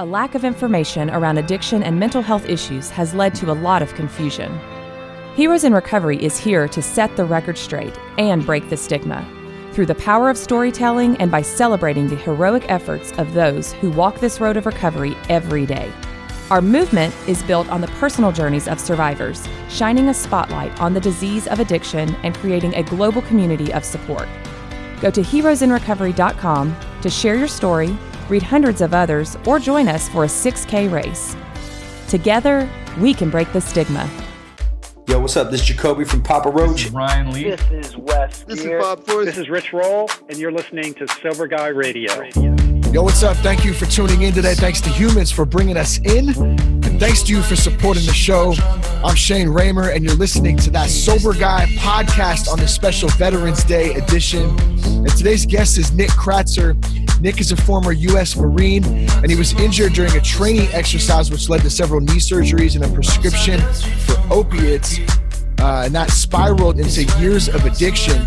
A lack of information around addiction and mental health issues has led to a lot of confusion. Heroes in Recovery is here to set the record straight and break the stigma through the power of storytelling and by celebrating the heroic efforts of those who walk this road of recovery every day. Our movement is built on the personal journeys of survivors, shining a spotlight on the disease of addiction and creating a global community of support. Go to heroesinrecovery.com to share your story, read hundreds of others, or join us for a 6K race. Together, we can break the stigma. Yo, what's up? This is Jacoby from Papa Roach. This is Ryan Lee. This is Wes. This is Bob Thornton. This is Rich Roll, and you're listening to Sober Guy Radio. Yo, what's up? Thank you for tuning in today. Thanks to Humans for bringing us in. And thanks to you for supporting the show. I'm Shane Raymer, and you're listening to That Sober Guy podcast on the special Veterans Day edition. And today's guest is Nick Kratzer. Nick is a former U.S. Marine, and he was injured during a training exercise, which led to several knee surgeries and a prescription for opiates. And that spiraled into years of addiction.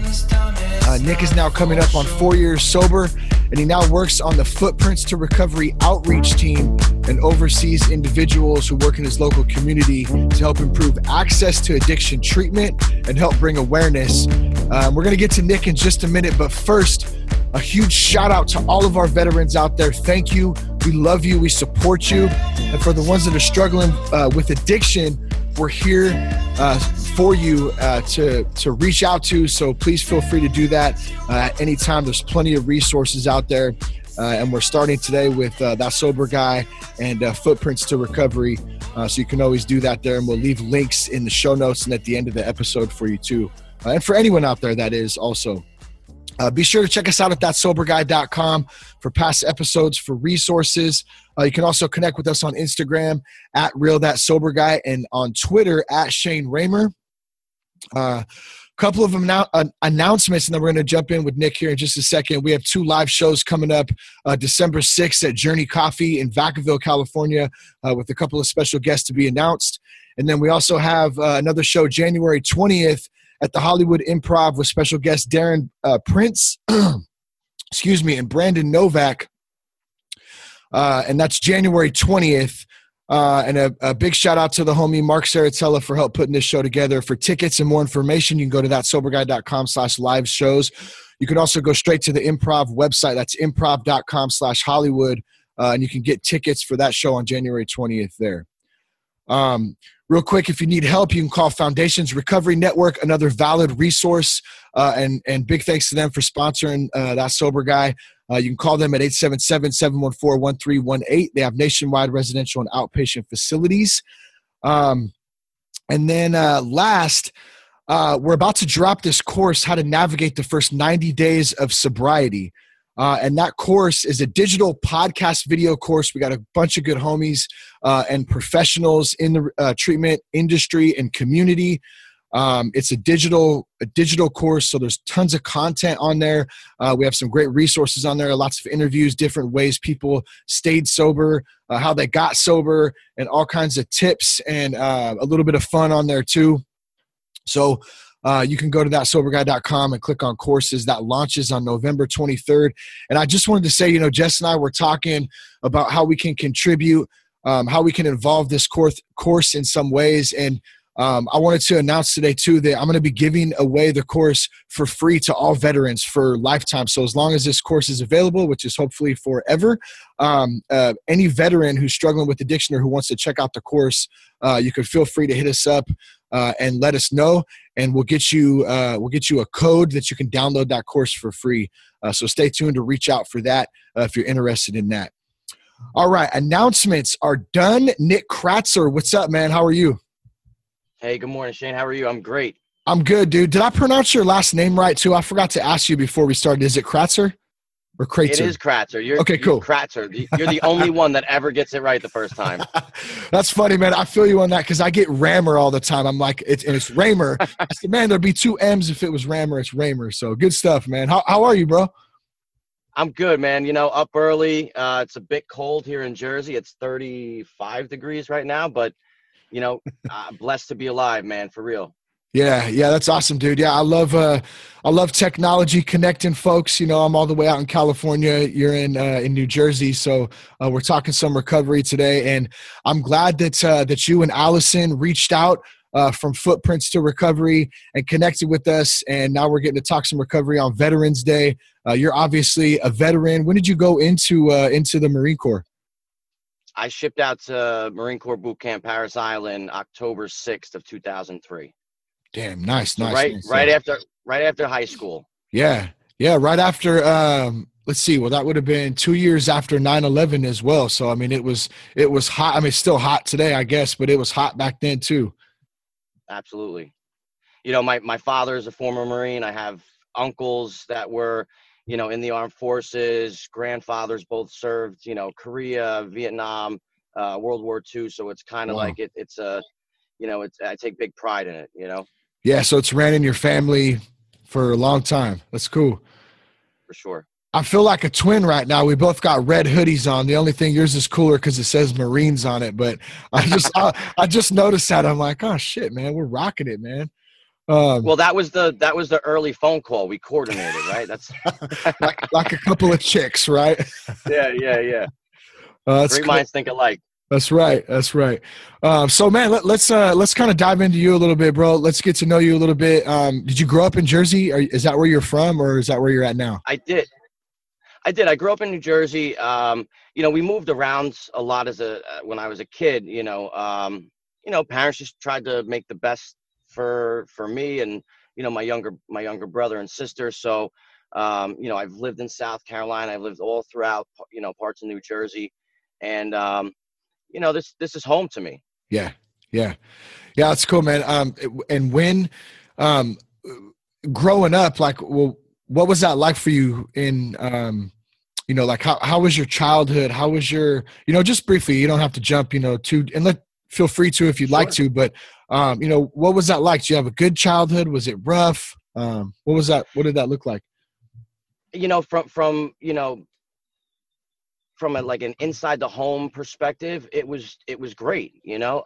Nick is now coming up on 4 years sober, and he now works on the Footprints to Recovery outreach team and oversees individuals who work in his local community to help improve access to addiction treatment and help bring awareness. We're going to get to Nick in just a minute, but first, a huge shout out to all of our veterans out there. Thank you. We love you. We support you. And for the ones that are struggling with addiction, we're here for you to reach out to. So please feel free to do that at any time. There's plenty of resources out there. And we're starting today with That Sober Guy and Footprints to Recovery. So you can always do that there. And we'll leave links in the show notes and at the end of the episode for you too. And for anyone out there that is also. Be sure to check us out at ThatSoberGuy.com for past episodes, for resources. You can also connect with us on Instagram at RealThatSoberGuy and on Twitter at Shane Raymer. Couple of announcements, and then we're going to jump in with Nick here in just a second. We have two live shows coming up December 6th at Journey Coffee in Vacaville, California, with a couple of special guests to be announced. And then we also have another show January 20th at the Hollywood Improv with special guest Darren Prince, excuse me, and Brandon Novak. And that's January 20th. And a big shout out to the homie Mark Saratella for help putting this show together. For tickets and more information, you can go to ThatSoberGuy.com/live shows. You can also go straight to the Improv website. That's improv.com/Hollywood. And you can get tickets for that show on January 20th there. Real quick, if you need help, you can call Foundations Recovery Network, another valid resource, and big thanks to them for sponsoring That Sober Guy. You can call them at 877-714-1318. They have nationwide residential and outpatient facilities. And then last, we're about to drop this course, How to Navigate the First 90 Days of Sobriety. And that course is a digital podcast video course. We got a bunch of good homies and professionals in the treatment industry and community. It's a digital course, so there's tons of content on there. We have some great resources on there, lots of interviews, different ways people stayed sober, how they got sober, and all kinds of tips and a little bit of fun on there too. So you can go to ThatSoberGuy.com and click on courses. That launches on November 23rd. And I just wanted to say, Jess and I were talking about how we can contribute, how we can involve this course in some ways. And I wanted to announce today, too, that I'm going to be giving away the course for free to all veterans for lifetime. So as long as this course is available, which is hopefully forever, any veteran who's struggling with addiction or who wants to check out the course, you can feel free to hit us up and let us know, and we'll get you a code that you can download that course for free. So stay tuned to reach out for that if you're interested in that. All right, announcements are done. Nick Kratzer, what's up, man? How are you? Hey, good morning, Shane. How are you? I'm great. I'm good, dude. Did I pronounce your last name right too? I forgot to ask you before we started. Is it Kratzer? Or Kratzer? It is Kratzer. Okay, cool. You're Kratzer. You're the only one that ever gets it right the first time. That's funny, man. I feel you on that because I get Rammer all the time. I'm like, it's Raymer. I said, man, there'd be two M's if it was Rammer. It's Raymer. So good stuff, man. How are you, bro? I'm good, man. Up early. It's a bit cold here in Jersey. It's 35 degrees right now, but blessed to be alive, man, for real. Yeah, that's awesome, dude. Yeah, I love technology, connecting folks. You know, I'm all the way out in California. You're in New Jersey, so we're talking some recovery today, and I'm glad that that you and Allison reached out from Footprints to Recovery and connected with us, and now we're getting to talk some recovery on Veterans Day. You're obviously a veteran. When did you go into the Marine Corps? I shipped out to Marine Corps boot camp, Parris Island, October 6th of 2003. Damn, nice. Right after high school. Yeah, right after. Let's see. Well, that would have been 2 years after 9/11 as well. So I mean, it was hot. I mean, it's still hot today, I guess, but it was hot back then too. Absolutely. You know, my father is a former Marine. I have uncles that were, you know, in the armed forces. Grandfathers both served. You know, Korea, Vietnam, World War II. So it's kind of like it's a, you know, I take big pride in it. You know. Yeah, so it's ran in your family for a long time. That's cool. For sure. I feel like a twin right now. We both got red hoodies on. The only thing, yours is cooler because it says Marines on it. But I just I just noticed that. I'm like, oh shit, man, we're rocking it, man. Well, that was the early phone call we coordinated, right? That's like a couple of chicks, right? Yeah. Great minds think alike. That's right. So, man, let's kind of dive into you a little bit, bro. Let's get to know you a little bit. Did you grow up in Jersey? Is that where you're from, or is that where you're at now? I did. I grew up in New Jersey. You know, we moved around a lot when I was a kid. You know, parents just tried to make the best for me and, you know, my younger brother and sister. So, you know, I've lived in South Carolina. I've lived all throughout, you know, parts of New Jersey, and you know, this is home to me. Yeah. That's cool, man. And when, growing up, like, well, what was that like for you in, you know, like how was your childhood? How was your, you know, just briefly, you don't have to jump, you know, feel free to, if you'd like to, but, you know, what was that like? Do you have a good childhood? Was it rough? What was that? What did that look like? You know, from like an inside the home perspective, it was great. You know,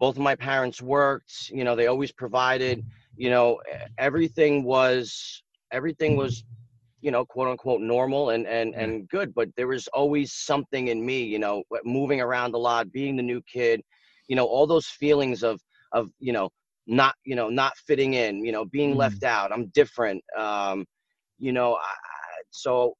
both of my parents worked, you know, they always provided, you know, everything was, you know, quote unquote normal and good, but there was always something in me, you know, moving around a lot, being the new kid, you know, all those feelings of, you know, not fitting in, you know, being left out, I'm different. You know, so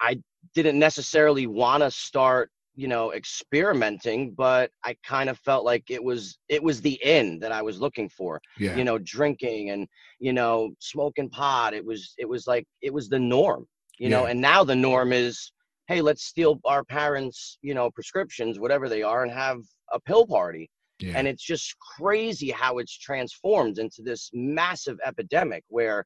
I didn't necessarily want to start, you know, experimenting, but I kind of felt like it was the end that I was looking for, you know, drinking and, you know, smoking pot. It was the norm, you know, and now the norm is, hey, let's steal our parents, you know, prescriptions, whatever they are, and have a pill party. Yeah. And it's just crazy how it's transformed into this massive epidemic where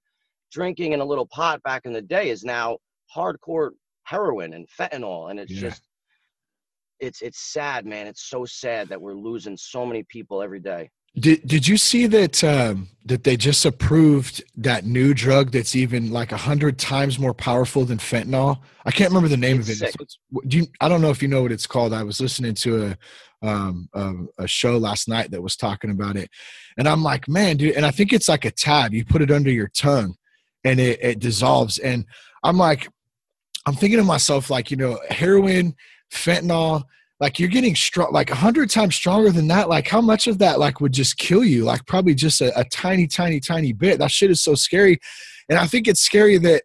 drinking and a little pot back in the day is now hardcore heroin and fentanyl, and it's just it's sad, man. It's so sad that we're losing so many people every day. Did you see that that they just approved that new drug that's even like 100 times more powerful than fentanyl? I can't remember the name of it. I don't know if you know what it's called. I was listening to a show last night that was talking about it, and I'm like, man, dude. And I think it's like a tab. You put it under your tongue, and it dissolves. And I'm like, I'm thinking to myself, like, you know, heroin, fentanyl, like you're getting strong, like 100 times stronger than that. Like how much of that like would just kill you? Like probably just a tiny, tiny, tiny bit. That shit is so scary. And I think it's scary that,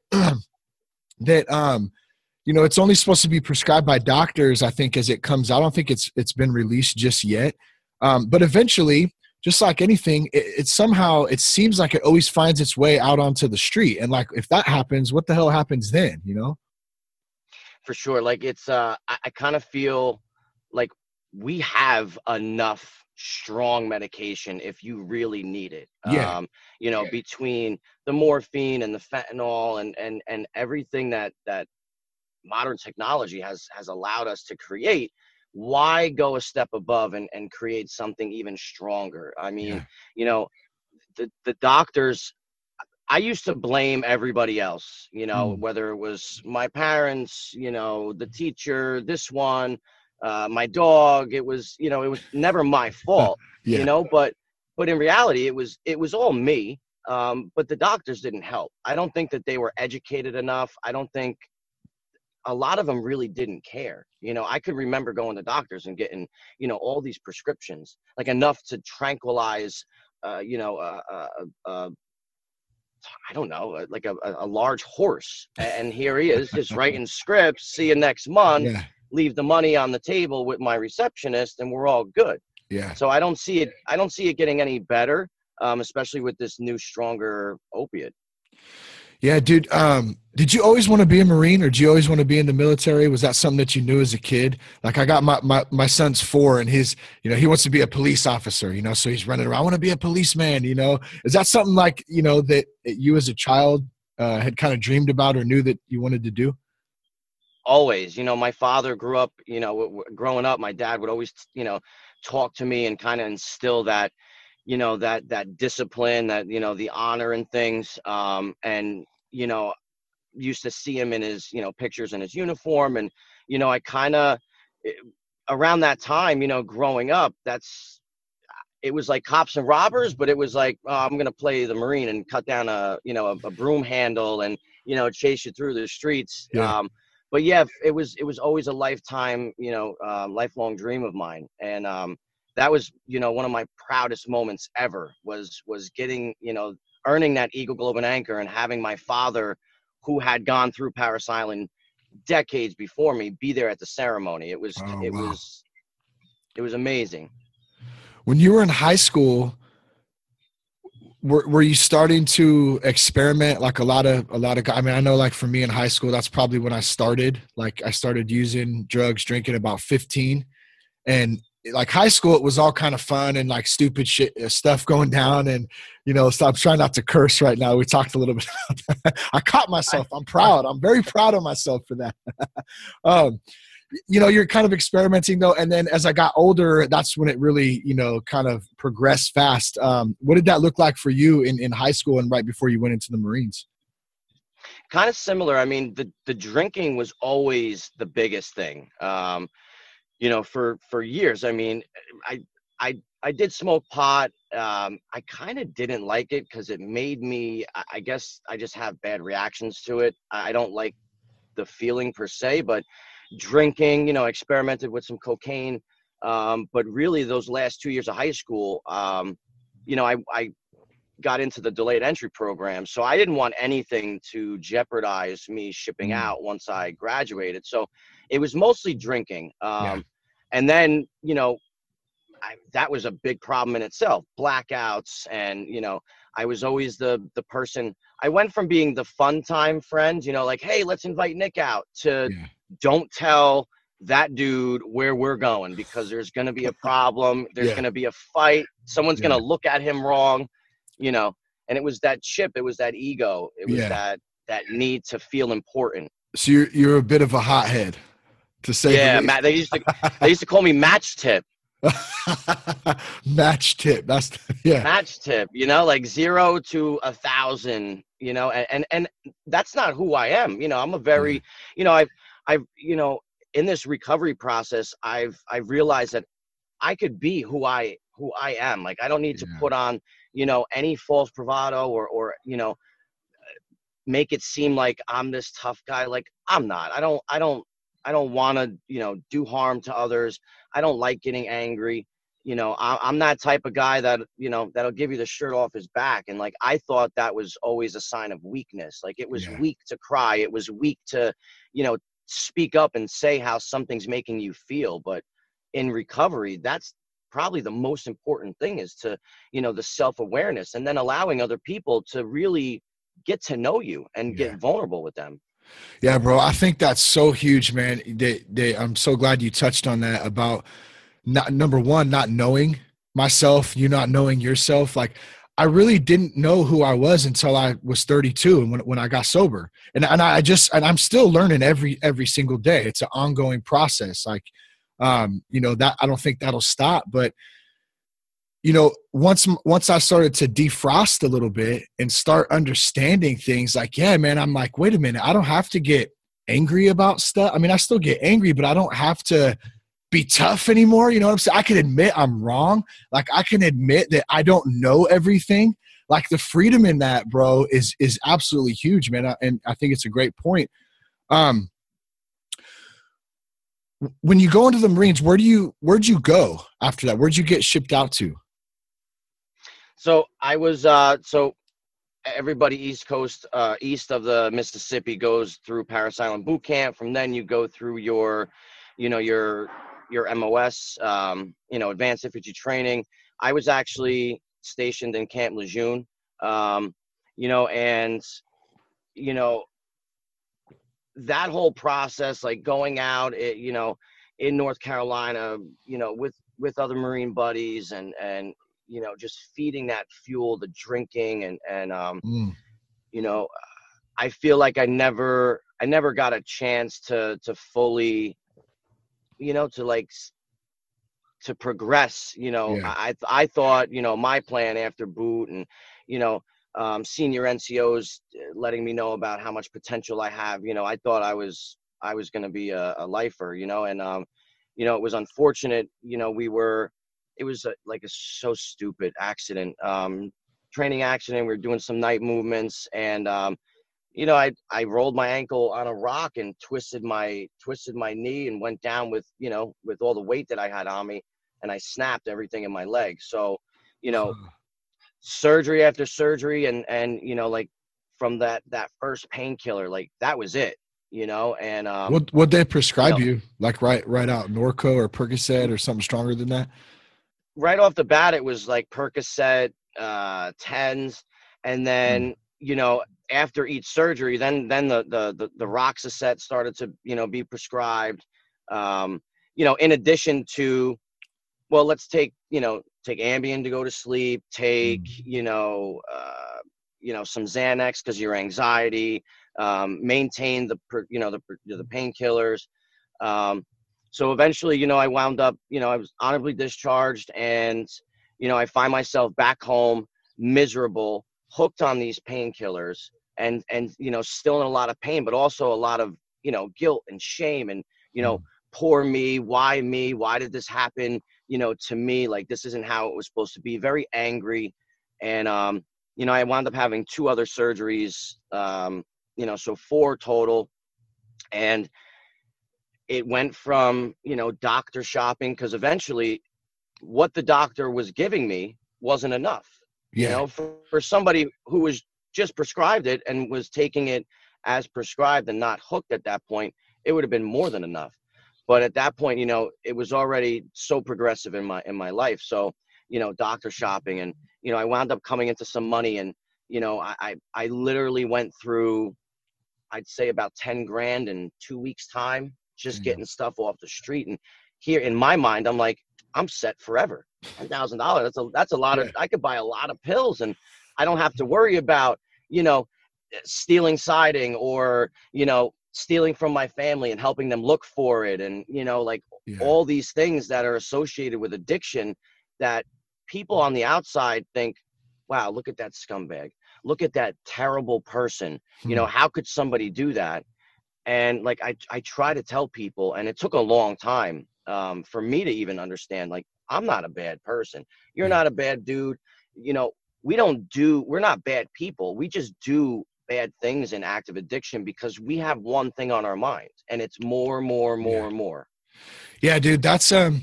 you know, it's only supposed to be prescribed by doctors, I think, as it comes out. I don't think it's been released just yet. But eventually, just like anything, it seems like it always finds its way out onto the street. And like, if that happens, what the hell happens then, you know? For sure. Like it's, I kind of feel like we have enough strong medication if you really need it. You know, between the morphine and the fentanyl and everything that modern technology has allowed us to create, why go a step above and create something even stronger? I mean, you know, the doctors, I used to blame everybody else, you know, whether it was my parents, you know, the teacher, this one, my dog, it was never my fault, you know, but But in reality, it was all me. But the doctors didn't help. I don't think that they were educated enough. I don't think a lot of them really didn't care. You know, I could remember going to doctors and getting, you know, all these prescriptions, like enough to tranquilize, I don't know, like a large horse. And here he is just writing scripts, see you next month, yeah. Leave the money on the table with my receptionist and we're all good. Yeah. So I don't see it getting any better, especially with this new, stronger opiate. Yeah, dude. Did you always want to be a Marine, or do you always want to be in the military? Was that something that you knew as a kid? Like, I got my son's 4 and his, you know, he wants to be a police officer, you know, so he's running around, I want to be a policeman, you know. Is that something like, you know, that you as a child had kind of dreamed about or knew that you wanted to do? Always, you know, my father grew up, you know, growing up, my dad would always, you know, talk to me and kind of instill that, you know, that discipline, that, you know, the honor and things. And, you know, used to see him in his, you know, pictures in his uniform. And, you know, I kind of, around that time, you know, growing up, it was like cops and robbers, but it was like, oh, I'm going to play the Marine and cut down a broom handle and, you know, chase you through the streets. Yeah. But yeah, it was always a lifetime, you know, lifelong dream of mine. And, that was, you know, one of my proudest moments ever was getting, you know, earning that Eagle Globe and Anchor and having my father, who had gone through Parris Island decades before me, be there at the ceremony. It was amazing. When you were in high school, were you starting to experiment? Like a lot of guys, I mean, I know, like for me in high school, that's probably when I started. Like I started using drugs, drinking about 15, and like high school, it was all kind of fun and like stupid shit stuff going down. And, you know, so I'm trying not to curse right now. We talked a little bit about that. I caught myself. I'm proud. I'm very proud of myself for that. You know, you're kind of experimenting though. And then as I got older, that's when it really, you know, kind of progressed fast. What did that look like for you in high school and right before you went into the Marines? Kind of similar. I mean, the drinking was always the biggest thing. You know, for years, I mean, I did smoke pot. I kind of didn't like it because it made me, I guess I just have bad reactions to it. I don't like the feeling per se, but drinking, you know, experimented with some cocaine. But really those last 2 years of high school, you know, I got into the delayed entry program. So I didn't want anything to jeopardize me shipping out once I graduated. So it was mostly drinking. Yeah. And then, you know, that was a big problem in itself, blackouts. And, you know, I was always the person. I went from being the fun time friend, you know, like, hey, let's invite Nick out, to don't tell that dude where we're going because there's going to be a problem. There's going to be a fight. Someone's going to look at him wrong. You know, and it was that chip, it was that ego, it was that need to feel important. So you're a bit of a hothead, to say. Yeah, they used to call me Match Tip. Match Tip, Match Tip, you know, like 0 to 1,000, you know, and that's not who I am. You know, I'm a very, you know, I've, you know, in this recovery process, I've realized that I could be who I am. Like, I don't need to put on, you know, any false bravado or, you know, make it seem like I'm this tough guy. Like, I'm not. I don't want to, you know, do harm to others. I don't like getting angry. You know, I'm that type of guy that, you know, that'll give you the shirt off his back. And like, I thought that was always a sign of weakness. Like, it was weak to cry. It was weak to, you know, speak up and say how something's making you feel. But in recovery, that's probably the most important thing, is to, you know, the self-awareness, and then allowing other people to really get to know you and get vulnerable with them. Yeah, bro. I think that's so huge, man. I'm so glad you touched on that about not knowing myself, you not knowing yourself. Like, I really didn't know who I was until I was 32 and when I got sober, and I'm still learning every single day. It's an ongoing process. Like, you know, that I don't think that'll stop, but you know, once I started to defrost a little bit and start understanding things, like, yeah, man, I'm like, wait a minute, I don't have to get angry about stuff. I mean, I still get angry, but I don't have to be tough anymore. You know what I'm saying? I can admit I'm wrong. Like, I can admit that I don't know everything. Like, the freedom in that, bro, is absolutely huge, man. And I think it's a great point. When you go into the Marines, where'd you go after that? Where'd you get shipped out to? So I was, everybody East Coast, east of the Mississippi goes through Parris Island boot camp. From then you go through your MOS, advanced infantry training. I was actually stationed in Camp Lejeune, that whole process, like going out, in North Carolina, with other Marine buddies and just feeding that fuel, the drinking and I feel like I never got a chance to fully, to progress, Yeah. I thought, my plan after boot and, senior NCOs letting me know about how much potential I have, I thought I was going to be a lifer, it was unfortunate, it was so stupid accident, training accident. We were doing some night movements and, I rolled my ankle on a rock and twisted my knee and went down with all the weight that I had on me, and I snapped everything in my leg. So, surgery after surgery and from that first painkiller, like that was it, and would they prescribe you like right out Norco or Percocet or something stronger than that? Right off the bat, it was like Percocet, 10s. And then, after each surgery, then the Roxaset started to, be prescribed, in addition to, well, let's take Ambien to go to sleep, take some Xanax because your anxiety, maintain the painkillers. So eventually, I wound up, I was honorably discharged and, I find myself back home, miserable, hooked on these painkillers and still in a lot of pain, but also a lot of, guilt and shame and, poor me? Why did this happen? To me, like this isn't how it was supposed to be. Very angry. And, I wound up having 2 other surgeries, so 4 total. And it went from, doctor shopping, because eventually what the doctor was giving me wasn't enough. Yeah. For somebody who was just prescribed it and was taking it as prescribed and not hooked at that point, it would have been more than enough. But at that point, it was already so progressive in my life. So, doctor shopping and, I wound up coming into some money and, I literally went through, I'd say about 10 grand in 2 weeks time, just getting stuff off the street. And here in my mind, I'm like, I'm set forever. $10,000. That's a lot of, I could buy a lot of pills and I don't have to worry about, stealing siding or, stealing from my family and helping them look for it. And, all these things that are associated with addiction that people on the outside think, wow, look at that scumbag. Look at that terrible person. How could somebody do that? And like, I try to tell people, and it took a long time for me to even understand, like, I'm not a bad person. You're not a bad dude. We're not bad people. We just do bad things in active addiction because we have one thing on our mind and it's more. Yeah, dude, that's a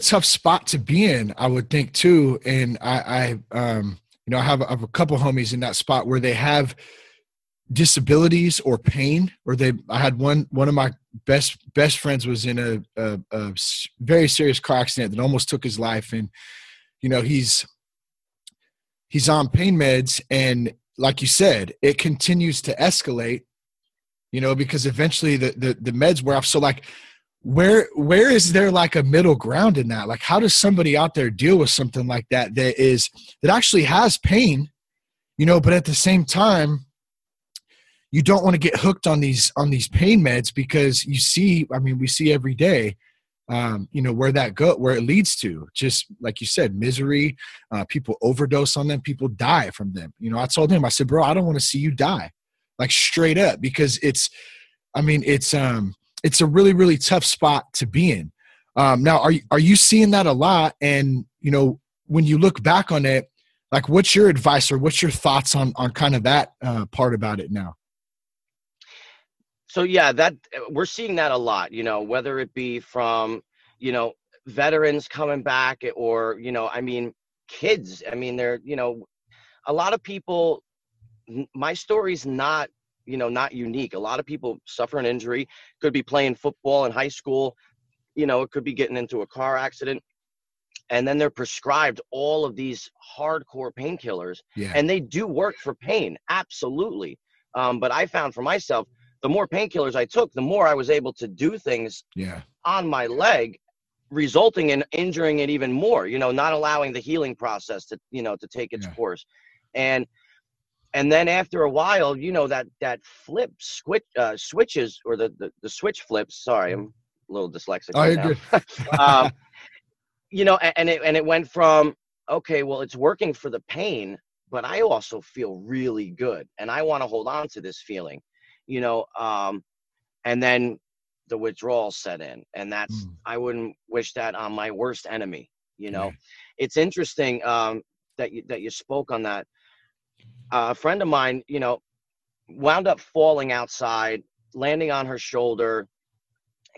tough spot to be in, I would think too. And I have a couple homies in that spot where they have disabilities or pain, or I had one of my best friends was in a very serious car accident that almost took his life. And, he's on pain meds. And like you said, it continues to escalate, because eventually the meds wear off. So like, where is there like a middle ground in that? Like, how does somebody out there deal with something like that, that actually has pain, but at the same time, you don't want to get hooked on these pain meds because we see every day, where it leads to, just like you said, misery, people overdose on them, people die from them. I told him, I said, bro, I don't want to see you die, like straight up, because it's it's a really, really tough spot to be in. Now, are you seeing that a lot? And, you know, when you look back on it, like, what's your advice or what's your thoughts on kind of that part about it now? So, yeah, that we're seeing that a lot, you know, whether it be from, you know, veterans coming back or, you know, I mean, kids, I mean, they're, you know, a lot of people, my story's not, you know, not unique. A lot of people suffer an injury, could be playing football in high school, you know, it could be getting into a car accident. And then they're prescribed all of these hardcore painkillers, yeah, and they do work for pain. Absolutely. But I found for myself, the more painkillers I took, the more I was able to do things, yeah, on my leg, resulting in injuring it even more, you know, not allowing the healing process to, you know, to take its, yeah, course. And then after a while, you know, that flip switches or the switch flips. Sorry, I'm a little dyslexic. Oh, right, you're good. You know, and it went from, okay, well, it's working for the pain, but I also feel really good and I want to hold on to this feeling, you know, and then the withdrawal set in, and that's, I wouldn't wish that on my worst enemy. You know, it's interesting, that you spoke on that. A friend of mine, you know, wound up falling outside, landing on her shoulder,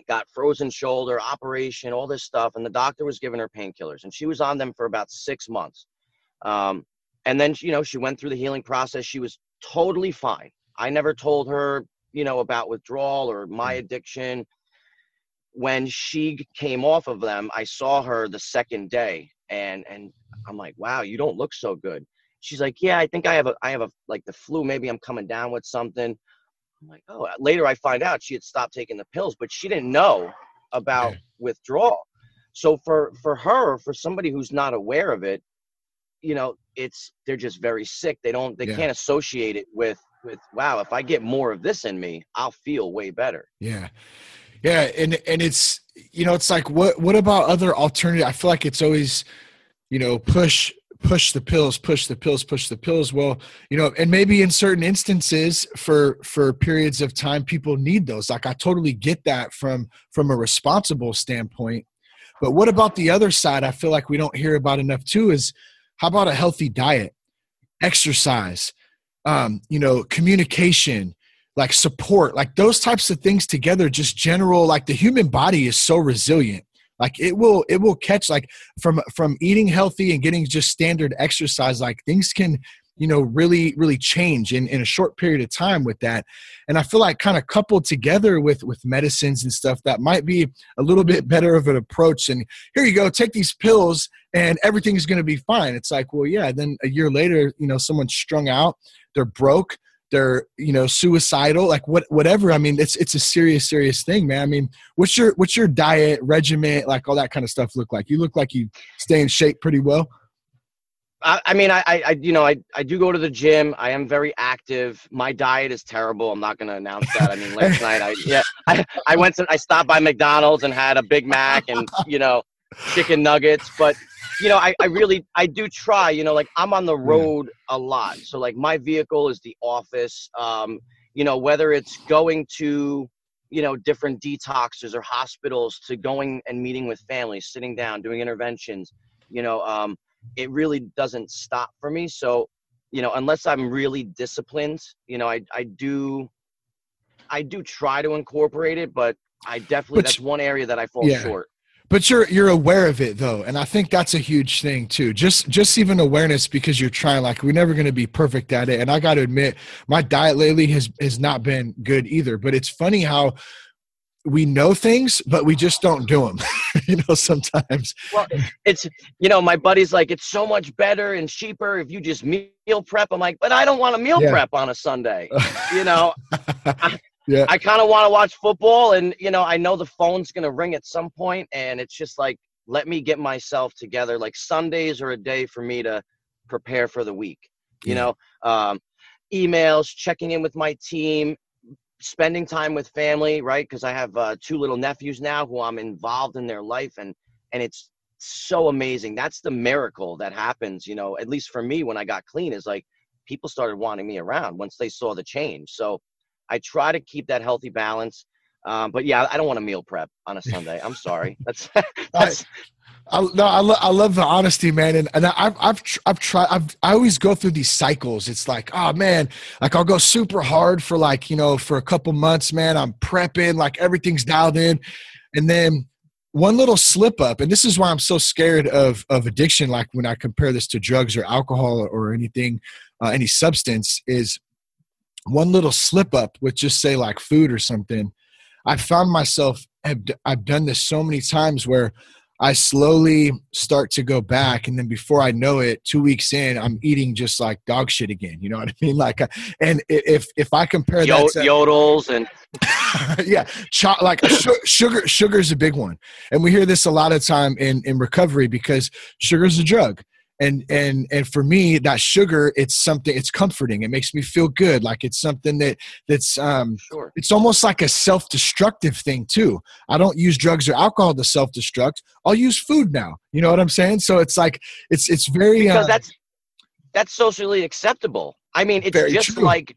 got frozen shoulder, operation, all this stuff. And the doctor was giving her painkillers and she was on them for about 6 months. And then, you know, she went through the healing process. She was totally fine. I never told her, you know, about withdrawal or my addiction. When she came off of them, I saw her the second day and I'm like, wow, you don't look so good. She's like, yeah, I think I have like the flu. Maybe I'm coming down with something. I'm like, oh, later I find out she had stopped taking the pills, but she didn't know about withdrawal. So for her, for somebody who's not aware of it, you know, they're just very sick. They can't associate it with, wow, if I get more of this in me, I'll feel way better. Yeah. Yeah. And it's, you know, it's like, what about other alternative? I feel like it's always, you know, push the pills, push the pills, push the pills. Well, you know, and maybe in certain instances for periods of time, people need those. Like, I totally get that from a responsible standpoint, but what about the other side? I feel like we don't hear about enough too, is how about a healthy diet, exercise, you know, communication, like support, like those types of things together, just general, like the human body is so resilient. Like it will catch, like from eating healthy and getting just standard exercise, like things can, you know, really, really change in a short period of time with that. And I feel like kind of coupled together with medicines and stuff, that might be a little bit better of an approach. And here you go, take these pills and everything's going to be fine. It's like, well, yeah. Then a year later, you know, someone's strung out, they're broke, they're, you know, suicidal, like whatever. I mean, it's a serious, serious thing, man. I mean, what's your diet regimen, like all that kind of stuff look like? You look like you stay in shape pretty well. I mean, I you know, I do go to the gym. I am very active. My diet is terrible. I'm not going to announce that. I mean, last night I stopped by McDonald's and had a Big Mac and, you know, chicken nuggets, but you know, I do try, you know, like I'm on the road a lot. So like my vehicle is the office, you know, whether it's going to, you know, different detoxes or hospitals, to going and meeting with families, sitting down, doing interventions, you know, it really doesn't stop for me. So, you know, unless I'm really disciplined, you know, I do try to incorporate it, but I definitely, that's one area that I fall short. But you're aware of it though. And I think that's a huge thing too. Just even awareness, because you're trying, like, we're never going to be perfect at it. And I got to admit, my diet lately has not been good either, but it's funny how we know things, but we just don't do them, you know, sometimes. Well, it's, you know, my buddy's like, it's so much better and cheaper if you just meal prep. I'm like, but I don't want to meal prep on a Sunday, you know. Yeah. I kind of want to watch football, and, you know, I know the phone's going to ring at some point, and it's just like, let me get myself together. Like Sundays are a day for me to prepare for the week, you know, emails, checking in with my team, spending time with family, right? Because I have 2 little nephews now who I'm involved in their life, and it's so amazing. That's the miracle that happens, you know, at least for me when I got clean, is like people started wanting me around once they saw the change. So I try to keep that healthy balance. But yeah, I don't want to meal prep on a Sunday. I'm sorry. That's I love the honesty, man. And I always go through these cycles. It's like, oh man, like I'll go super hard for like, you know, for a couple months, man, I'm prepping, like everything's dialed in. And then one little slip up, and this is why I'm so scared of addiction. Like when I compare this to drugs or alcohol or anything, any substance, is one little slip up with just say like food or something. I found myself, I've done this so many times where I slowly start to go back, and then before I know it, 2 weeks in, I'm eating just like dog shit again. You know what I mean? Like, and if I compare that to yodels and yeah, like sugar's a big one, and we hear this a lot of time in recovery because sugar's a drug, and for me, that sugar, it's something, it's comforting. It makes me feel good, like it's something that's sure. It's almost like a self-destructive thing too. I don't use drugs or alcohol to self-destruct. I'll use food now. You know what I'm saying? So it's like it's very because that's socially acceptable. I mean, it's just true. Like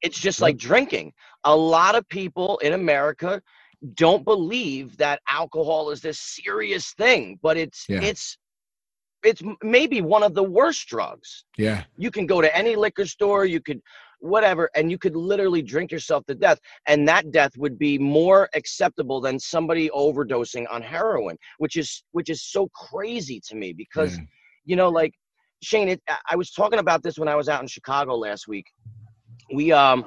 it's just like drinking. A lot of people in America don't believe that alcohol is this serious thing, but it's maybe one of the worst drugs. Yeah. You can go to any liquor store, you could whatever, and you could literally drink yourself to death. And that death would be more acceptable than somebody overdosing on heroin, which is so crazy to me because, you know, like Shane, I was talking about this when I was out in Chicago last week. We, when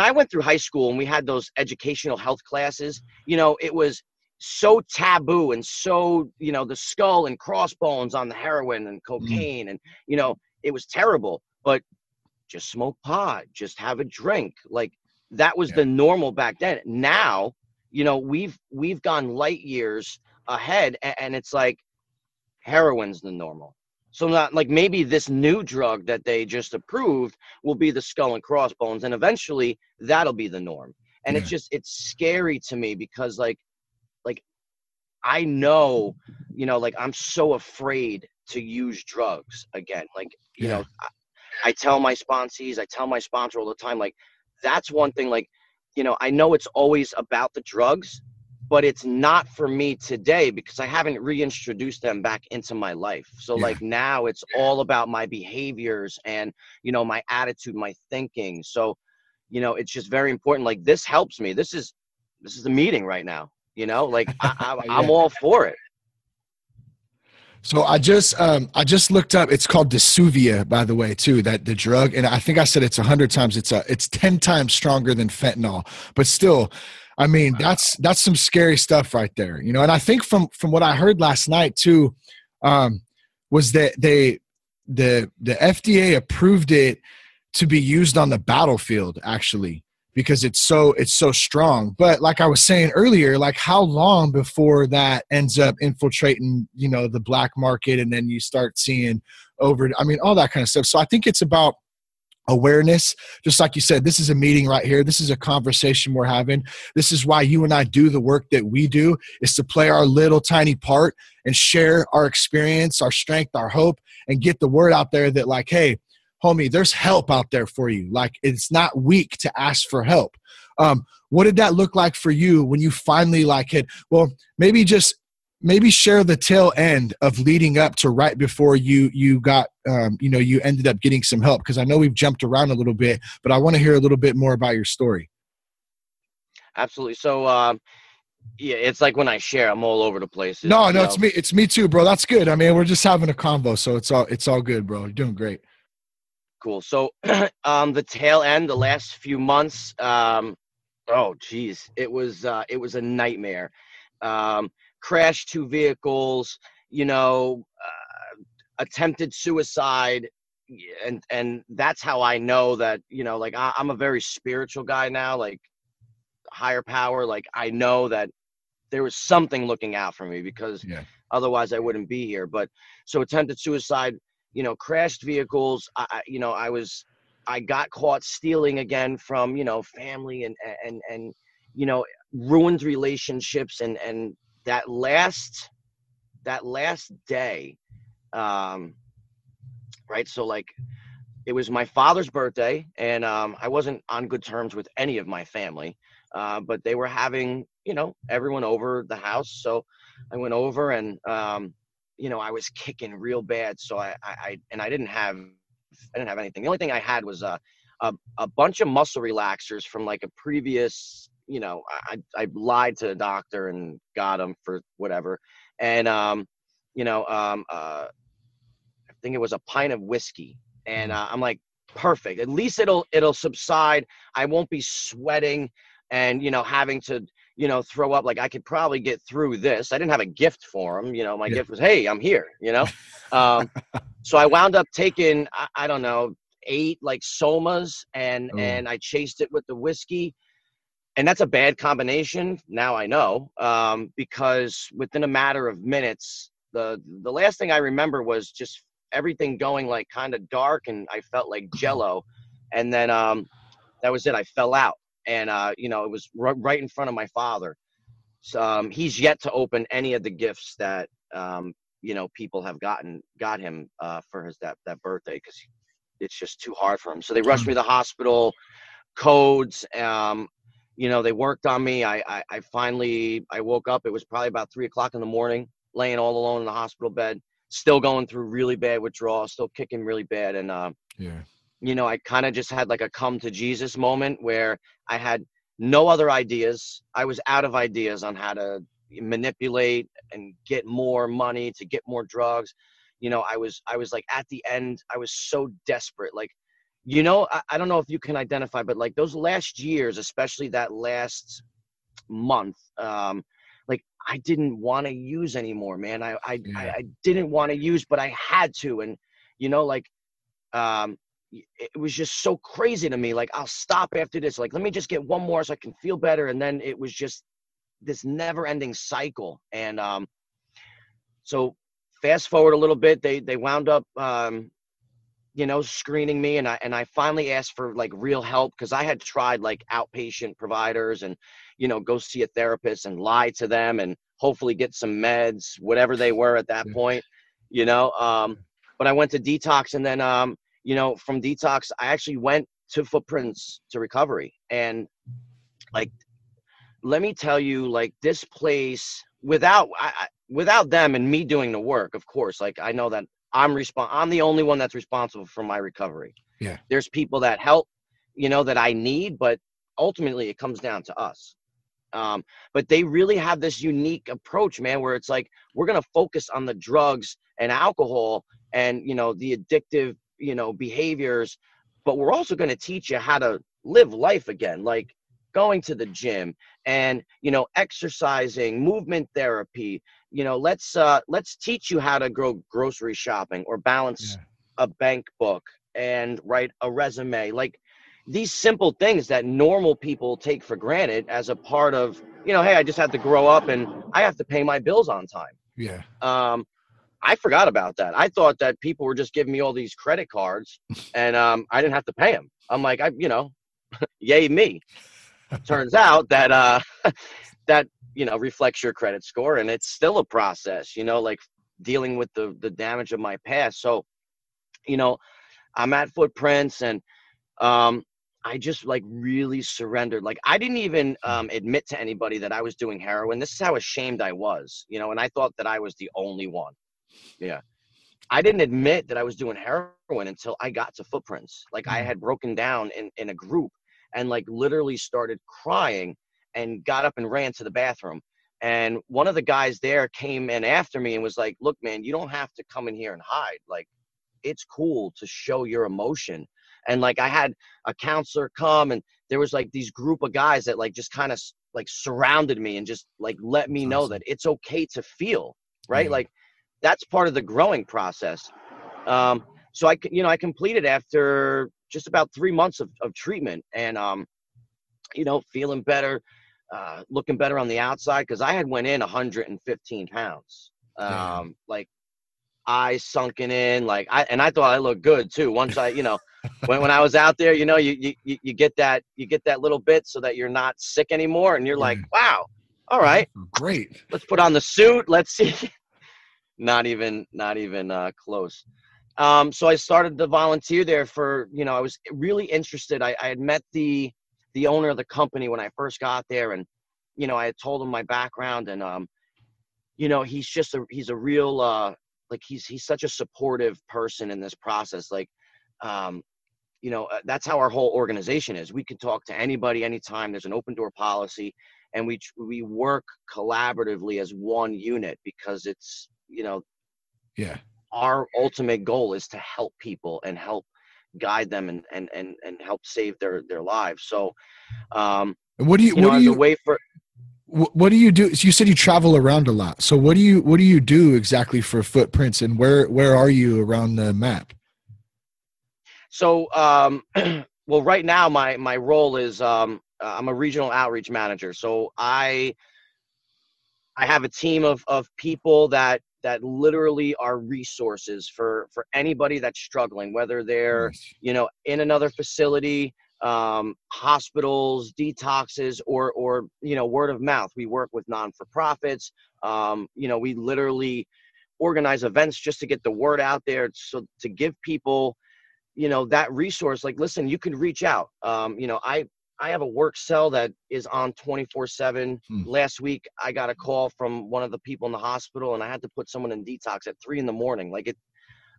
I went through high school and we had those educational health classes, you know, it was so taboo and so, you know, the skull and crossbones on the heroin and cocaine and, you know, it was terrible, but just smoke pot, just have a drink. Like that was the normal back then. Now, you know, we've gone light years ahead and it's like heroin's the normal. So not like maybe this new drug that they just approved will be the skull and crossbones. And eventually that'll be the norm. And it's scary to me because like I know, you know, like I'm so afraid to use drugs again. Like, you know, I tell my sponsor all the time, like, that's one thing, like, you know, I know it's always about the drugs, but it's not for me today because I haven't reintroduced them back into my life. So like now it's all about my behaviors and, you know, my attitude, my thinking. So, you know, it's just very important. Like this helps me. This is the meeting right now. You know, like I'm all for it. So I just looked up, it's called Desuvia, by the way, too, that the drug. And I think I said it's 100 times. It's 10 times stronger than fentanyl, but still, I mean, that's some scary stuff right there, you know? And I think from what I heard last night too, was that the FDA approved it to be used on the battlefield actually, because it's so strong. But like I was saying earlier, like how long before that ends up infiltrating, you know, the black market, and then you start seeing all that kind of stuff. So I think it's about awareness. Just like you said, this is a meeting right here. This is a conversation we're having. This is why you and I do the work that we do, is to play our little tiny part and share our experience, our strength, our hope, and get the word out there that like, hey, homie, there's help out there for you. Like it's not weak to ask for help. What did that look like for you when you finally like hit? Well, maybe share the tail end of leading up to right before you got, you know, you ended up getting some help. Cause I know we've jumped around a little bit, but I want to hear a little bit more about your story. Absolutely. So, yeah, it's like when I share, I'm all over the place. No, it's me. It's me too, bro. That's good. I mean, we're just having a convo. So it's all good, bro. You're doing great. Cool. So, the tail end, the last few months, it was a nightmare. Crashed 2 vehicles, you know, attempted suicide. And that's how I know that, you know, like I'm a very spiritual guy now, like higher power. Like I know that there was something looking out for me because otherwise I wouldn't be here. But so attempted suicide, you know, crashed vehicles. I got caught stealing again from, you know, family and, you know, ruined relationships. And that last day, right. So like, it was my father's birthday and, I wasn't on good terms with any of my family. But they were having, you know, everyone over the house. So I went over and, you know, I was kicking real bad. So I didn't have anything. The only thing I had was a bunch of muscle relaxers from like a previous, you know, I lied to the doctor and got them for whatever. And, you know, I think it was a pint of whiskey, and I'm like, perfect. At least it'll subside. I won't be sweating and, you know, having to, you know, throw up. Like, I could probably get through this. I didn't have a gift for him. You know, my gift was, hey, I'm here, you know? So I wound up taking, I don't know, 8 like Somas and I chased it with the whiskey. And that's a bad combination. Now I know, because within a matter of minutes, the last thing I remember was just everything going like kind of dark, and I felt like jello. And then, that was it. I fell out. And, you know, it was right in front of my father. So, he's yet to open any of the gifts that, you know, people have got him, for his, that birthday, because it's just too hard for him. So they rushed me to the hospital, codes, you know, they worked on me. I finally, I woke up, it was probably about 3 o'clock in the morning, laying all alone in the hospital bed, still going through really bad withdrawal, still kicking really bad. And, yeah. You know, I kind of just had like a come to Jesus moment where I had no other ideas. I was out of ideas on how to manipulate and get more money to get more drugs. You know, I was like at the end, I was so desperate. Like, you know, I don't know if you can identify, but like those last years, especially that last month, like I didn't want to use anymore, man. I didn't want to use, but I had to. And, you know, like, it was just so crazy to me. Like, I'll stop after this. Like, let me just get one more so I can feel better. And then it was just this never ending cycle. And, so fast forward a little bit, they wound up, you know, screening me. And I finally asked for like real help, because I had tried like outpatient providers and, you know, go see a therapist and lie to them and hopefully get some meds, whatever they were at that point, you know? But I went to detox, and then, you know, from detox, I actually went to Footprints to Recovery. And like, let me tell you, like this place without them and me doing the work, of course, like I know that I'm the only one that's responsible for my recovery. Yeah. There's people that help, you know, that I need, but ultimately it comes down to us. But they really have this unique approach, man, where it's like, we're going to focus on the drugs and alcohol and, you know, the addictive, you know, behaviors, but we're also going to teach you how to live life again, like going to the gym and, you know, exercising, movement therapy. You know, let's teach you how to go grocery shopping or balance a bank book and write a resume. Like these simple things that normal people take for granted as a part of, you know, hey, I just have to grow up and I have to pay my bills on time. Yeah. I forgot about that. I thought that people were just giving me all these credit cards, and I didn't have to pay them. I'm like, you know, yay me. Turns out that that, you know, reflects your credit score, and it's still a process, you know, like dealing with the damage of my past. So, you know, I'm at Footprints, and I just like really surrendered. Like I didn't even admit to anybody that I was doing heroin. This is how ashamed I was, you know, and I thought that I was the only one. Yeah. I didn't admit that I was doing heroin until I got to Footprints. Like I had broken down in a group and like literally started crying and got up and ran to the bathroom. And one of the guys there came in after me and was like, look, man, you don't have to come in here and hide. Like it's cool to show your emotion. And like I had a counselor come, and there was like these group of guys that like just kind of like surrounded me and just like let me know that it's okay to feel, right? Mm-hmm. Like, that's part of the growing process. So I, you know, I completed after just about 3 months of treatment, and, you know, feeling better, looking better on the outside. 'Cause I had went in 115 pounds. Like eyes sunken in, like I thought I looked good too. Once I, you know, when I was out there, you know, you get that little bit so that you're not sick anymore. And you're like, wow, all right, great. Let's put on the suit. Let's see. Not even close. So I started to volunteer there for, you know, I was really interested. I had met the the owner of the company when I first got there. And, you know, I had told him my background, and, you know, he's just he's a real, like he's such a supportive person in this process. Like, you know, that's how our whole organization is. We can talk to anybody, anytime. There's an open door policy, and we work collaboratively as one unit, because it's, you know, yeah, our ultimate goal is to help people and help guide them and help save their lives. So, what do you do? So you said you travel around a lot. So what do you do exactly for Footprints, and where are you around the map? So, well, right now my role is, I'm a regional outreach manager. So I have a team of people that literally are resources for anybody that's struggling, whether they're, nice, you know, in another facility, hospitals, detoxes, or, you know, word of mouth. We work with non-for-profits. You know, we literally organize events just to get the word out there. So to give people, you know, that resource, like, listen, you can reach out. You know, I have a work cell that is on 24/7. Last week, I got a call from one of the people in the hospital, and I had to put someone in detox at 3 a.m. Like, it,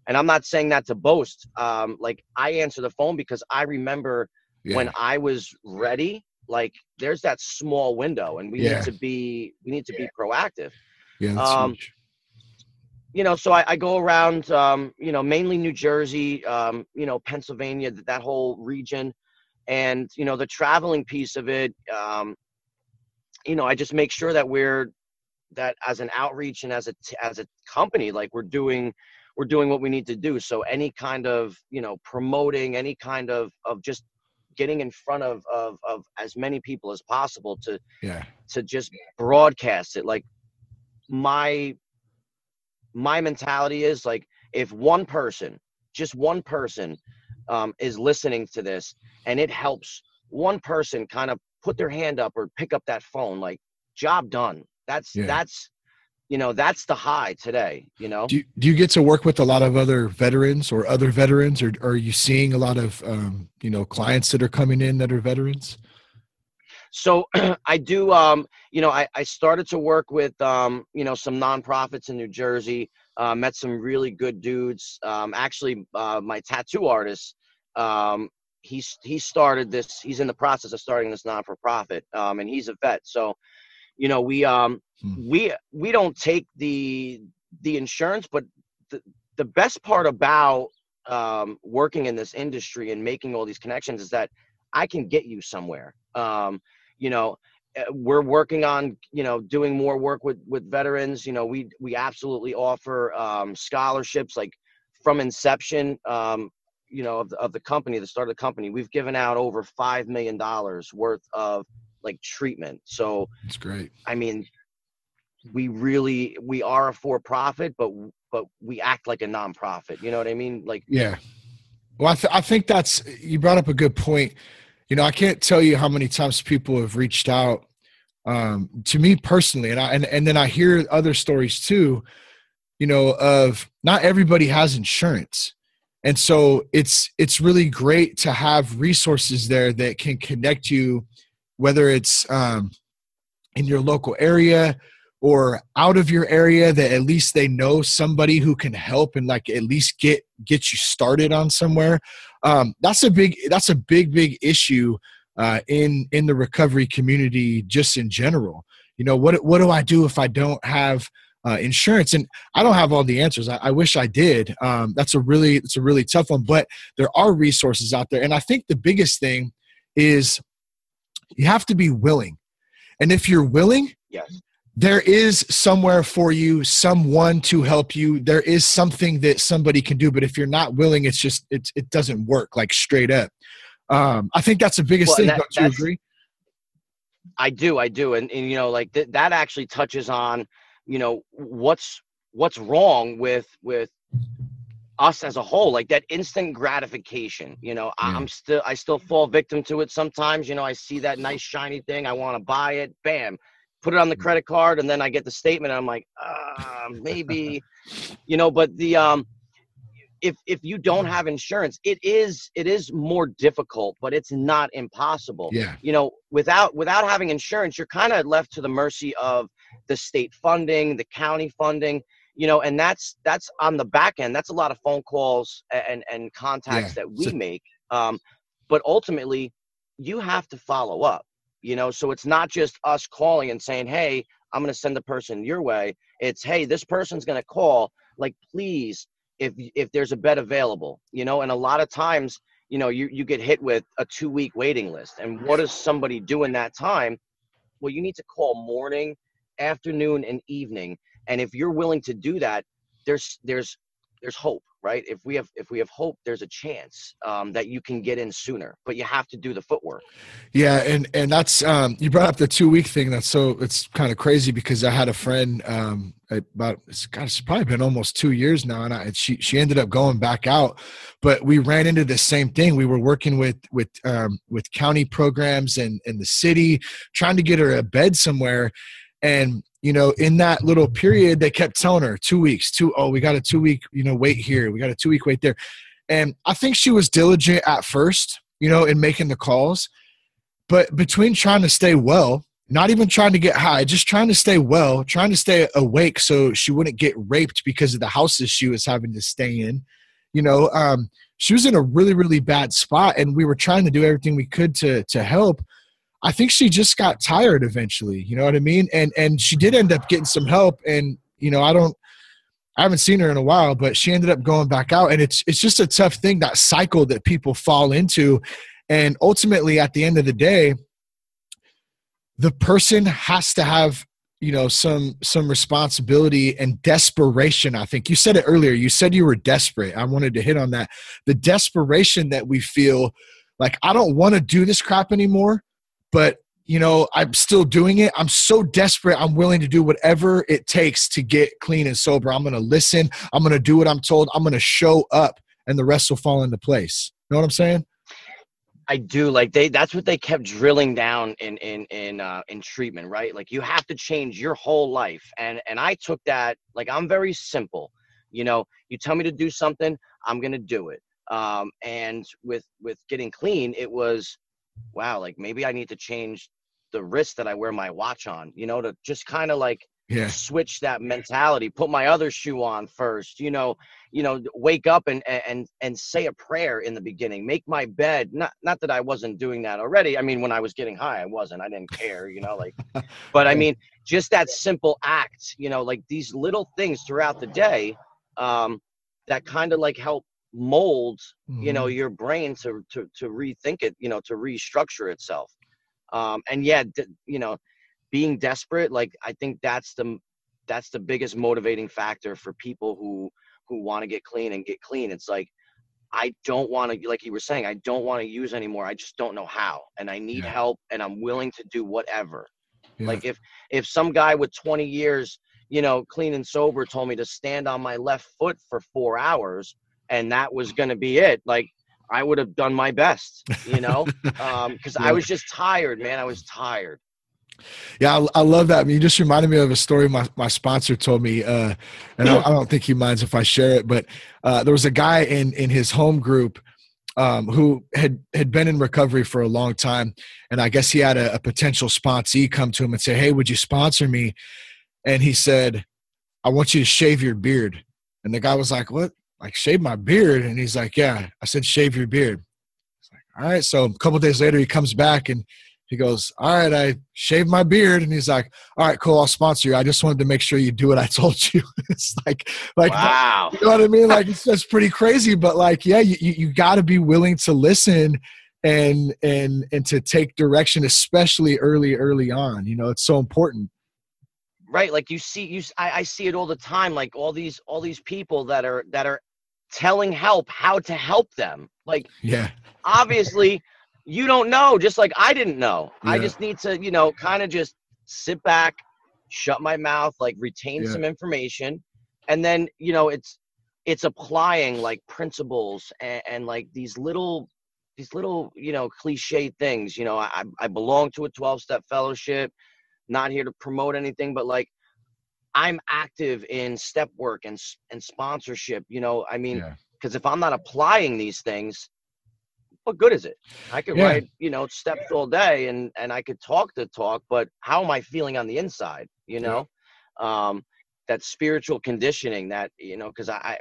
and I'm not saying that to boast. Like, I answer the phone because I remember when I was ready. Like, there's that small window, and we need to be, we need to be proactive. Yeah. That's huge. You know, so I go around, you know, mainly New Jersey, you know, Pennsylvania, that whole region. And, you know, the traveling piece of it, you know, I just make sure that that as an outreach and as a company, like, we're doing what we need to do. So any kind of, you know, promoting, any kind of just getting in front of as many people as possible to just broadcast it. Like, my mentality is, like, if one person, just one person, is listening to this, and it helps one person kind of put their hand up or pick up that phone, like, job done. That's, you know, that's the high today, you know? Do you get to work with a lot of other veterans, or are you seeing a lot of, you know, clients that are coming in that are veterans? So I do, you know, I started to work with, you know, some nonprofits in New Jersey, met some really good dudes. Actually, my tattoo artist, he started this, he's in the process of starting this non-for-profit, and he's a vet. So, you know, we don't take the insurance, but the best part about, working in this industry and making all these connections is that I can get you somewhere. You know, we're working on, you know, doing more work with veterans. You know, we absolutely offer scholarships, like, from inception, you know, of the company, the start of the company. We've given out over $5 million worth of, like, treatment. So it's great. I mean, we are a for-profit, but we act like a nonprofit. You know what I mean? Like, yeah. Well, I think that's, you brought up a good point. You know, I can't tell you how many times people have reached out to me personally. And then I hear other stories too, you know, of not everybody has insurance. And so it's really great to have resources there that can connect you, whether it's in your local area or out of your area, that at least they know somebody who can help and, like, at least get you started on somewhere. That's a big issue in the recovery community, just in general. You know, what do I do if I don't have insurance? And I don't have all the answers. I wish I did. That's a really tough one, but there are resources out there. And I think the biggest thing is you have to be willing. And if you're willing, yes, there is somewhere for you, someone to help you. There is something that somebody can do. But if you're not willing, it's just, it doesn't work, like, straight up. I think that's the biggest thing. Don't you agree? I do. And you know, like, that actually touches on, you know, what's wrong with us as a whole, like, that instant gratification. You know, yeah, I still fall victim to it sometimes. You know, I see that nice shiny thing, I want to buy it, bam, put it on the credit card, and then I get the statement, and I'm like, maybe, you know. But if you don't have insurance, it is more difficult, but it's not impossible. Yeah. You know, without having insurance, you're kind of left to the mercy of the state funding, the county funding, you know, and that's on the back end. That's a lot of phone calls and contacts that we make. But ultimately you have to follow up, you know, so it's not just us calling and saying, hey, I'm going to send the person your way. It's, hey, this person's going to call, like, please, if there's a bed available, you know, and a lot of times, you know, you get hit with a 2-week waiting list. And what does somebody do in that time? Well, you need to call morning, afternoon, and evening. And if you're willing to do that, there's hope, right? If we have hope, there's a chance that you can get in sooner, but you have to do the footwork. Yeah. And that's, you brought up the 2-week thing. It's kind of crazy because I had a friend, it's probably been almost 2 years now. And she ended up going back out, but we ran into the same thing. We were working with county programs and the city, trying to get her a bed somewhere. And, you know, in that little period, they kept telling her 2 weeks, we got a 2-week, you know, wait here. We got a 2-week wait there. And I think she was diligent at first, you know, in making the calls, but between trying to stay well, not even trying to get high, just trying to stay well, trying to stay awake so she wouldn't get raped because of the houses she was having to stay in, you know, she was in a really, really bad spot, and we were trying to do everything we could to help. I think she just got tired eventually, you know what I mean? And she did end up getting some help, and, you know, I haven't seen her in a while, but she ended up going back out, and it's just a tough thing, that cycle that people fall into. And ultimately at the end of the day, the person has to have, you know, some responsibility and desperation. I think you said it earlier, you said you were desperate. I wanted to hit on that. The desperation that we feel, like, I don't want to do this crap anymore, but, you know, I'm still doing it. I'm so desperate. I'm willing to do whatever it takes to get clean and sober. I'm going to listen. I'm going to do what I'm told. I'm going to show up, and the rest will fall into place. You know what I'm saying? I do. Like, that's what they kept drilling down in treatment, right? Like, you have to change your whole life. And I took that, like, I'm very simple. You know, you tell me to do something, I'm going to do it. And with getting clean, it was, wow, like, maybe I need to change the wrist that I wear my watch on, you know, to just kind of like switch that mentality, put my other shoe on first, you know, wake up and say a prayer in the beginning, make my bed. Not that I wasn't doing that already. I mean, when I was getting high, I didn't care, you know, like, but I mean, just that simple act, you know, like these little things throughout the day, that kind of like help mold, you know, your brain to rethink it, you know, to restructure itself. You know, being desperate, like, I think that's the biggest motivating factor for people who want to get clean and get clean. It's like, I don't want to, like you were saying, I don't want to use anymore. I just don't know how, and I need help, and I'm willing to do whatever. Like, if some guy with 20 years, you know, clean and sober told me to stand on my left foot for 4 hours, and that was going to be it, like, I would have done my best, you know, because I was just tired, man. I was tired. Yeah, I love that. I mean, you just reminded me of a story my sponsor told me, and I don't think he minds if I share it, but there was a guy in his home group who had been in recovery for a long time, and I guess he had a potential sponsee come to him and say, hey, would you sponsor me? And he said, I want you to shave your beard. And the guy was like, what? Like, shave my beard? And he's like, yeah. I said, shave your beard. It's like, all right. So a couple of days later, he comes back and he goes, all right, I shaved my beard. And he's like, all right, cool, I'll sponsor you. I just wanted to make sure you do what I told you. It's like, wow. You know what I mean? Like, that's pretty crazy, but, like, yeah, you got to be willing to listen and to take direction, especially early on. You know, it's so important. Right. Like, I see it all the time. Like, all these people that are telling help how to help them. Like, obviously you don't know, just like I didn't know. I just need to, you know, kind of just sit back, shut my mouth, like, retain some information. And then, you know, it's applying, like, principles and like these little, you know, cliche things. You know, I belong to a 12-step fellowship, not here to promote anything, but, like, I'm active in step work and sponsorship, you know, I mean, Because if I'm not applying these things, what good is it? I could write, you know, steps all day and I could talk the talk, but how am I feeling on the inside? You know, that spiritual conditioning that, you know, because I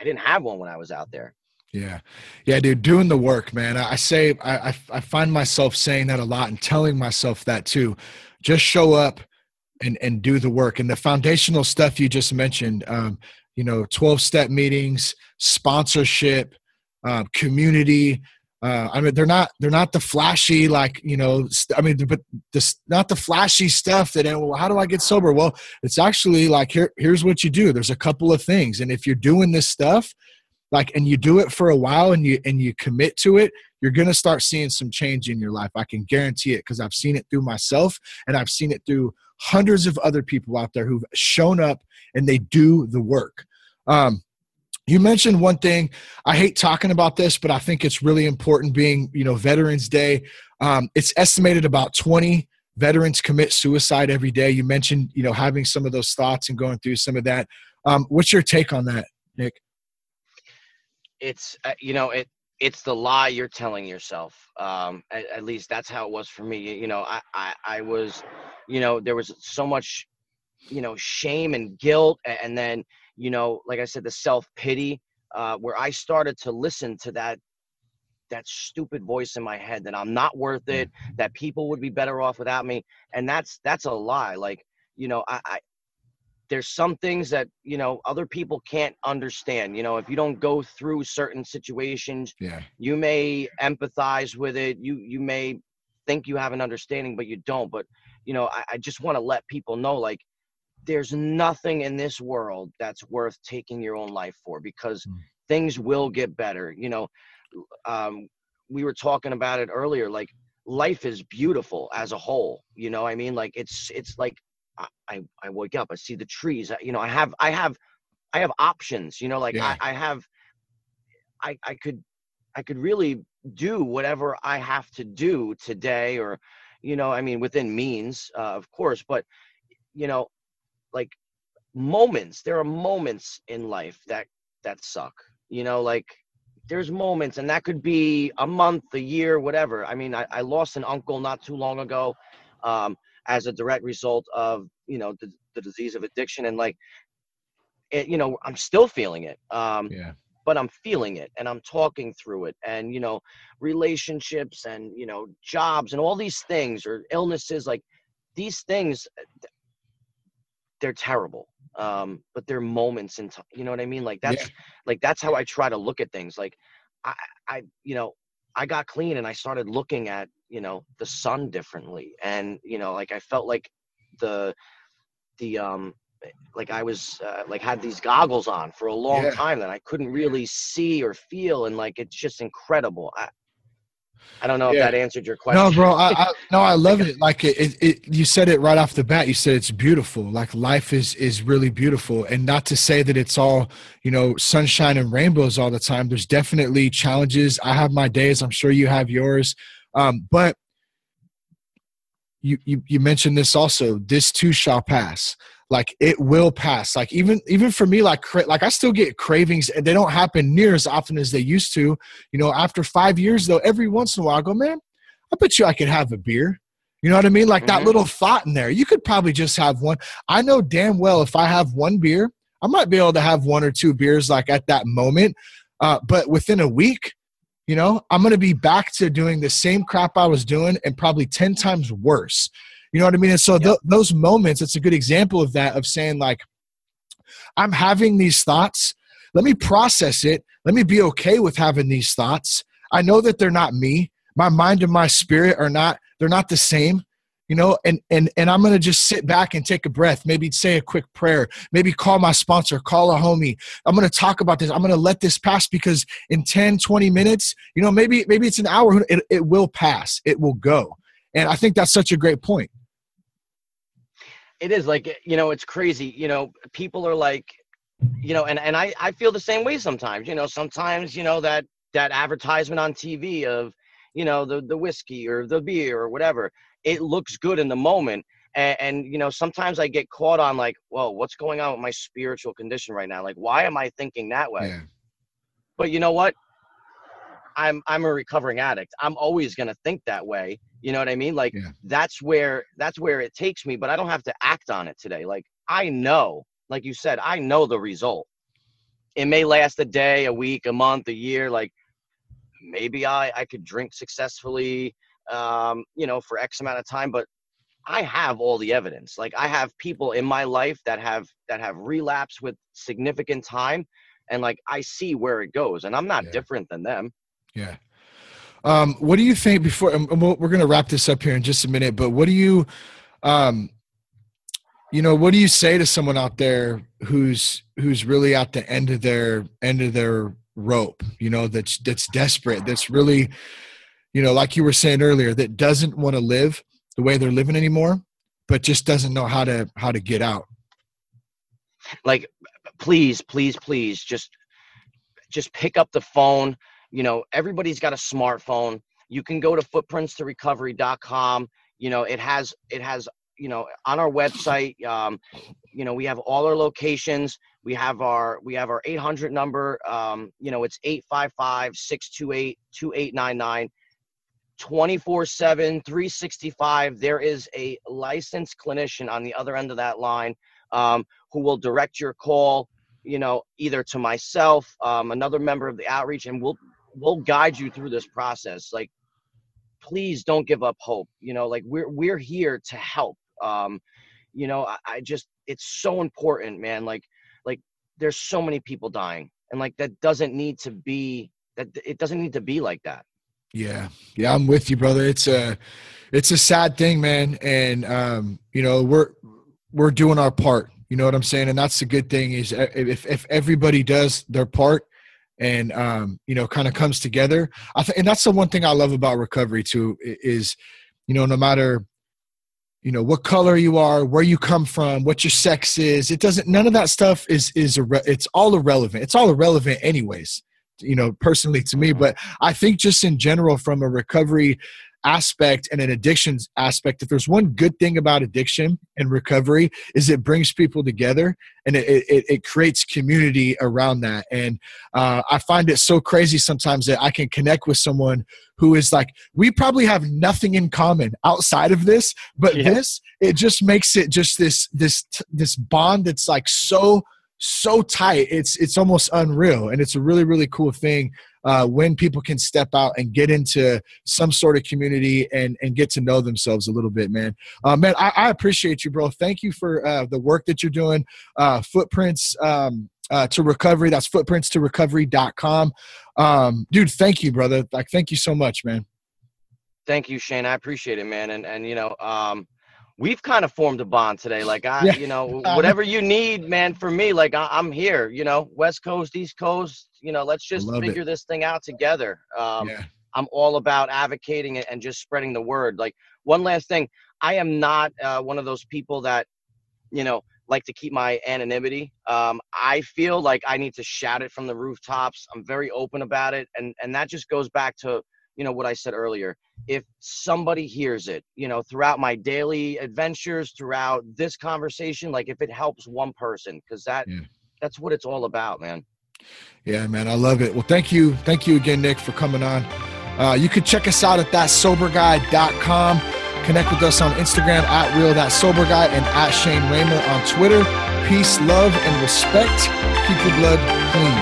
didn't have one when I was out there. Yeah. Yeah, dude, doing the work, man. I find myself saying that a lot and telling myself that too. Just show up and do the work. And the foundational stuff you just mentioned, you know, 12-step meetings, sponsorship, community. I mean, they're not the flashy, like, you know, but this, not the flashy stuff that, well, how do I get sober? Well, it's actually like, here's what you do. There's a couple of things. And if you're doing this stuff, like, and you do it for a while and you commit to it, you're going to start seeing some change in your life. I can guarantee it because I've seen it through myself and I've seen it through hundreds of other people out there who've shown up and they do the work. You mentioned one thing. I hate talking about this, but I think it's really important being, you know, Veterans Day. It's estimated about 20 veterans commit suicide every day. You mentioned, you know, having some of those thoughts and going through some of that. What's your take on that, Nick? It's, you know, it's the lie you're telling yourself. At least that's how it was for me. You know, I was, you know, there was so much, you know, shame and guilt. And then, you know, like I said, the self-pity, where I started to listen to that stupid voice in my head that I'm not worth it, that people would be better off without me. And that's a lie. Like, you know, there's some things that, you know, other people can't understand. You know, if you don't go through certain situations, you may empathize with it. You may think you have an understanding, but you don't. But, you know, I just want to let people know, like, there's nothing in this world that's worth taking your own life for, because things will get better. You know, we were talking about it earlier. Like, life is beautiful as a whole. You know what I mean? Like, it's like, I wake up, I see the trees, you know, I have options, you know, like I could really do whatever I have to do today, or, you know, I mean, within means, of course, but, you know, like, there are moments in life that suck, you know, like, there's moments, and that could be a month, a year, whatever. I mean, I lost an uncle not too long ago, as a direct result of, you know, the disease of addiction. And like, it, you know, I'm still feeling it, but I'm feeling it and I'm talking through it, and, you know, relationships and, you know, jobs and all these things, or illnesses, like, these things, they're terrible. But they're moments in time, you know what I mean? Like, that's how I try to look at things. Like, I, you know, I got clean and I started looking at, you know, the sun differently. And, you know, like, I felt like like I was, like, had these goggles on for a long time that I couldn't really see or feel. And like, it's just incredible. I don't know if that answered your question. No, bro. I love it. Like, you said it right off the bat. You said it's beautiful. Like, life is really beautiful. And not to say that it's all, you know, sunshine and rainbows all the time. There's definitely challenges. I have my days. I'm sure you have yours. But you mentioned this also. This too shall pass. Like, it will pass. Like, even for me, like I still get cravings, and they don't happen near as often as they used to. You know, after 5 years, though, every once in a while, I go, man, I bet you I could have a beer. You know what I mean? Like, that little thought in there, you could probably just have one. I know damn well if I have one beer, I might be able to have one or two beers, like, at that moment. But within a week, you know, I'm going to be back to doing the same crap I was doing, and probably 10 times worse. You know what I mean? And so those moments, it's a good example of that, of saying, like, I'm having these thoughts. Let me process it. Let me be okay with having these thoughts. I know that they're not me. My mind and my spirit they're not the same, you know, and I'm going to just sit back and take a breath, maybe say a quick prayer, maybe call my sponsor, call a homie. I'm going to talk about this. I'm going to let this pass, because in 10, 20 minutes, you know, maybe it's an hour, it will pass. It will go. And I think that's such a great point. It is, like, you know, it's crazy. You know, people are like, you know, and I feel the same way sometimes. You know, sometimes, you know, that advertisement on TV of, you know, the whiskey or the beer or whatever, it looks good in the moment. And, you know, sometimes I get caught on, like, whoa, what's going on with my spiritual condition right now? Like, why am I thinking that way? Yeah. But you know what? I'm a recovering addict. I'm always going to think that way. You know what I mean? Like, yeah. that's where it takes me, but I don't have to act on it today. Like, I know, like you said, I know the result. It may last a day, a week, a month, a year. Like, maybe I could drink successfully, you know, for X amount of time, but I have all the evidence. Like, I have people in my life that have relapsed with significant time, and like, I see where it goes, and I'm not different than them. Yeah. What do you think before, and we're going to wrap this up here in just a minute, but what do you, you know, what do you say to someone out there who's really at the end of their rope, you know, that's desperate, that's really, you know, like you were saying earlier, that doesn't want to live the way they're living anymore, but just doesn't know how to get out? Like, please, just pick up the phone. You know, everybody's got a smartphone. You can go to footprintstorecovery.com. You know, it has, you know, on our website, you know, we have all our locations. We have our 800 number. You know, it's 855-628-2899, 24/7, 365. There is a licensed clinician on the other end of that line, who will direct your call, you know, either to myself, another member of the outreach, and we'll guide you through this process. Like, please don't give up hope. You know, like, we're here to help. You know, I just, it's so important, man. Like there's so many people dying, and like, it doesn't need to be like that. Yeah. Yeah. I'm with you, brother. It's a sad thing, man. And, you know, we're doing our part, you know what I'm saying? And that's the good thing, is if everybody does their part, and, you know, kind of comes together. And that's the one thing I love about recovery too, is, you know, no matter, you know, what color you are, where you come from, what your sex is, none of that stuff it's all irrelevant. It's all irrelevant anyways, you know, personally to me. But I think just in general, from a recovery aspect and an addictions aspect, if there's one good thing about addiction and recovery, is it brings people together, and it creates community around that. And I find it so crazy sometimes that I can connect with someone who is like, we probably have nothing in common outside of this, but this, it just makes it just this bond that's like so tight. It's almost unreal. And it's a really, really cool thing when people can step out and get into some sort of community and get to know themselves a little bit, man. Man, I appreciate you, bro. Thank you for the work that you're doing. Footprints to Recovery. That's footprintstorecovery.com. Dude, thank you, brother. Like, thank you so much, man. Thank you, Shane. I appreciate it, man. And you know, we've kind of formed a bond today. Like, you know, whatever you need, man, for me, like, I'm here, you know, West Coast, East Coast, you know, let's just figure this thing out together. I'm all about advocating it and just spreading the word. Like, one last thing. I am not one of those people that, you know, like to keep my anonymity. I feel like I need to shout it from the rooftops. I'm very open about it. And that just goes back to, you know, what I said earlier. If somebody hears it, you know, throughout my daily adventures, throughout this conversation, like, if it helps one person, because that's what it's all about, man. Yeah, man. I love it. Well, thank you again, Nick, for coming on. You can check us out at ThatSoberGuy.com. Connect with us on Instagram at RealThatSoberGuy and at Shane Raymer on Twitter. Peace, love, and respect. Keep your blood clean.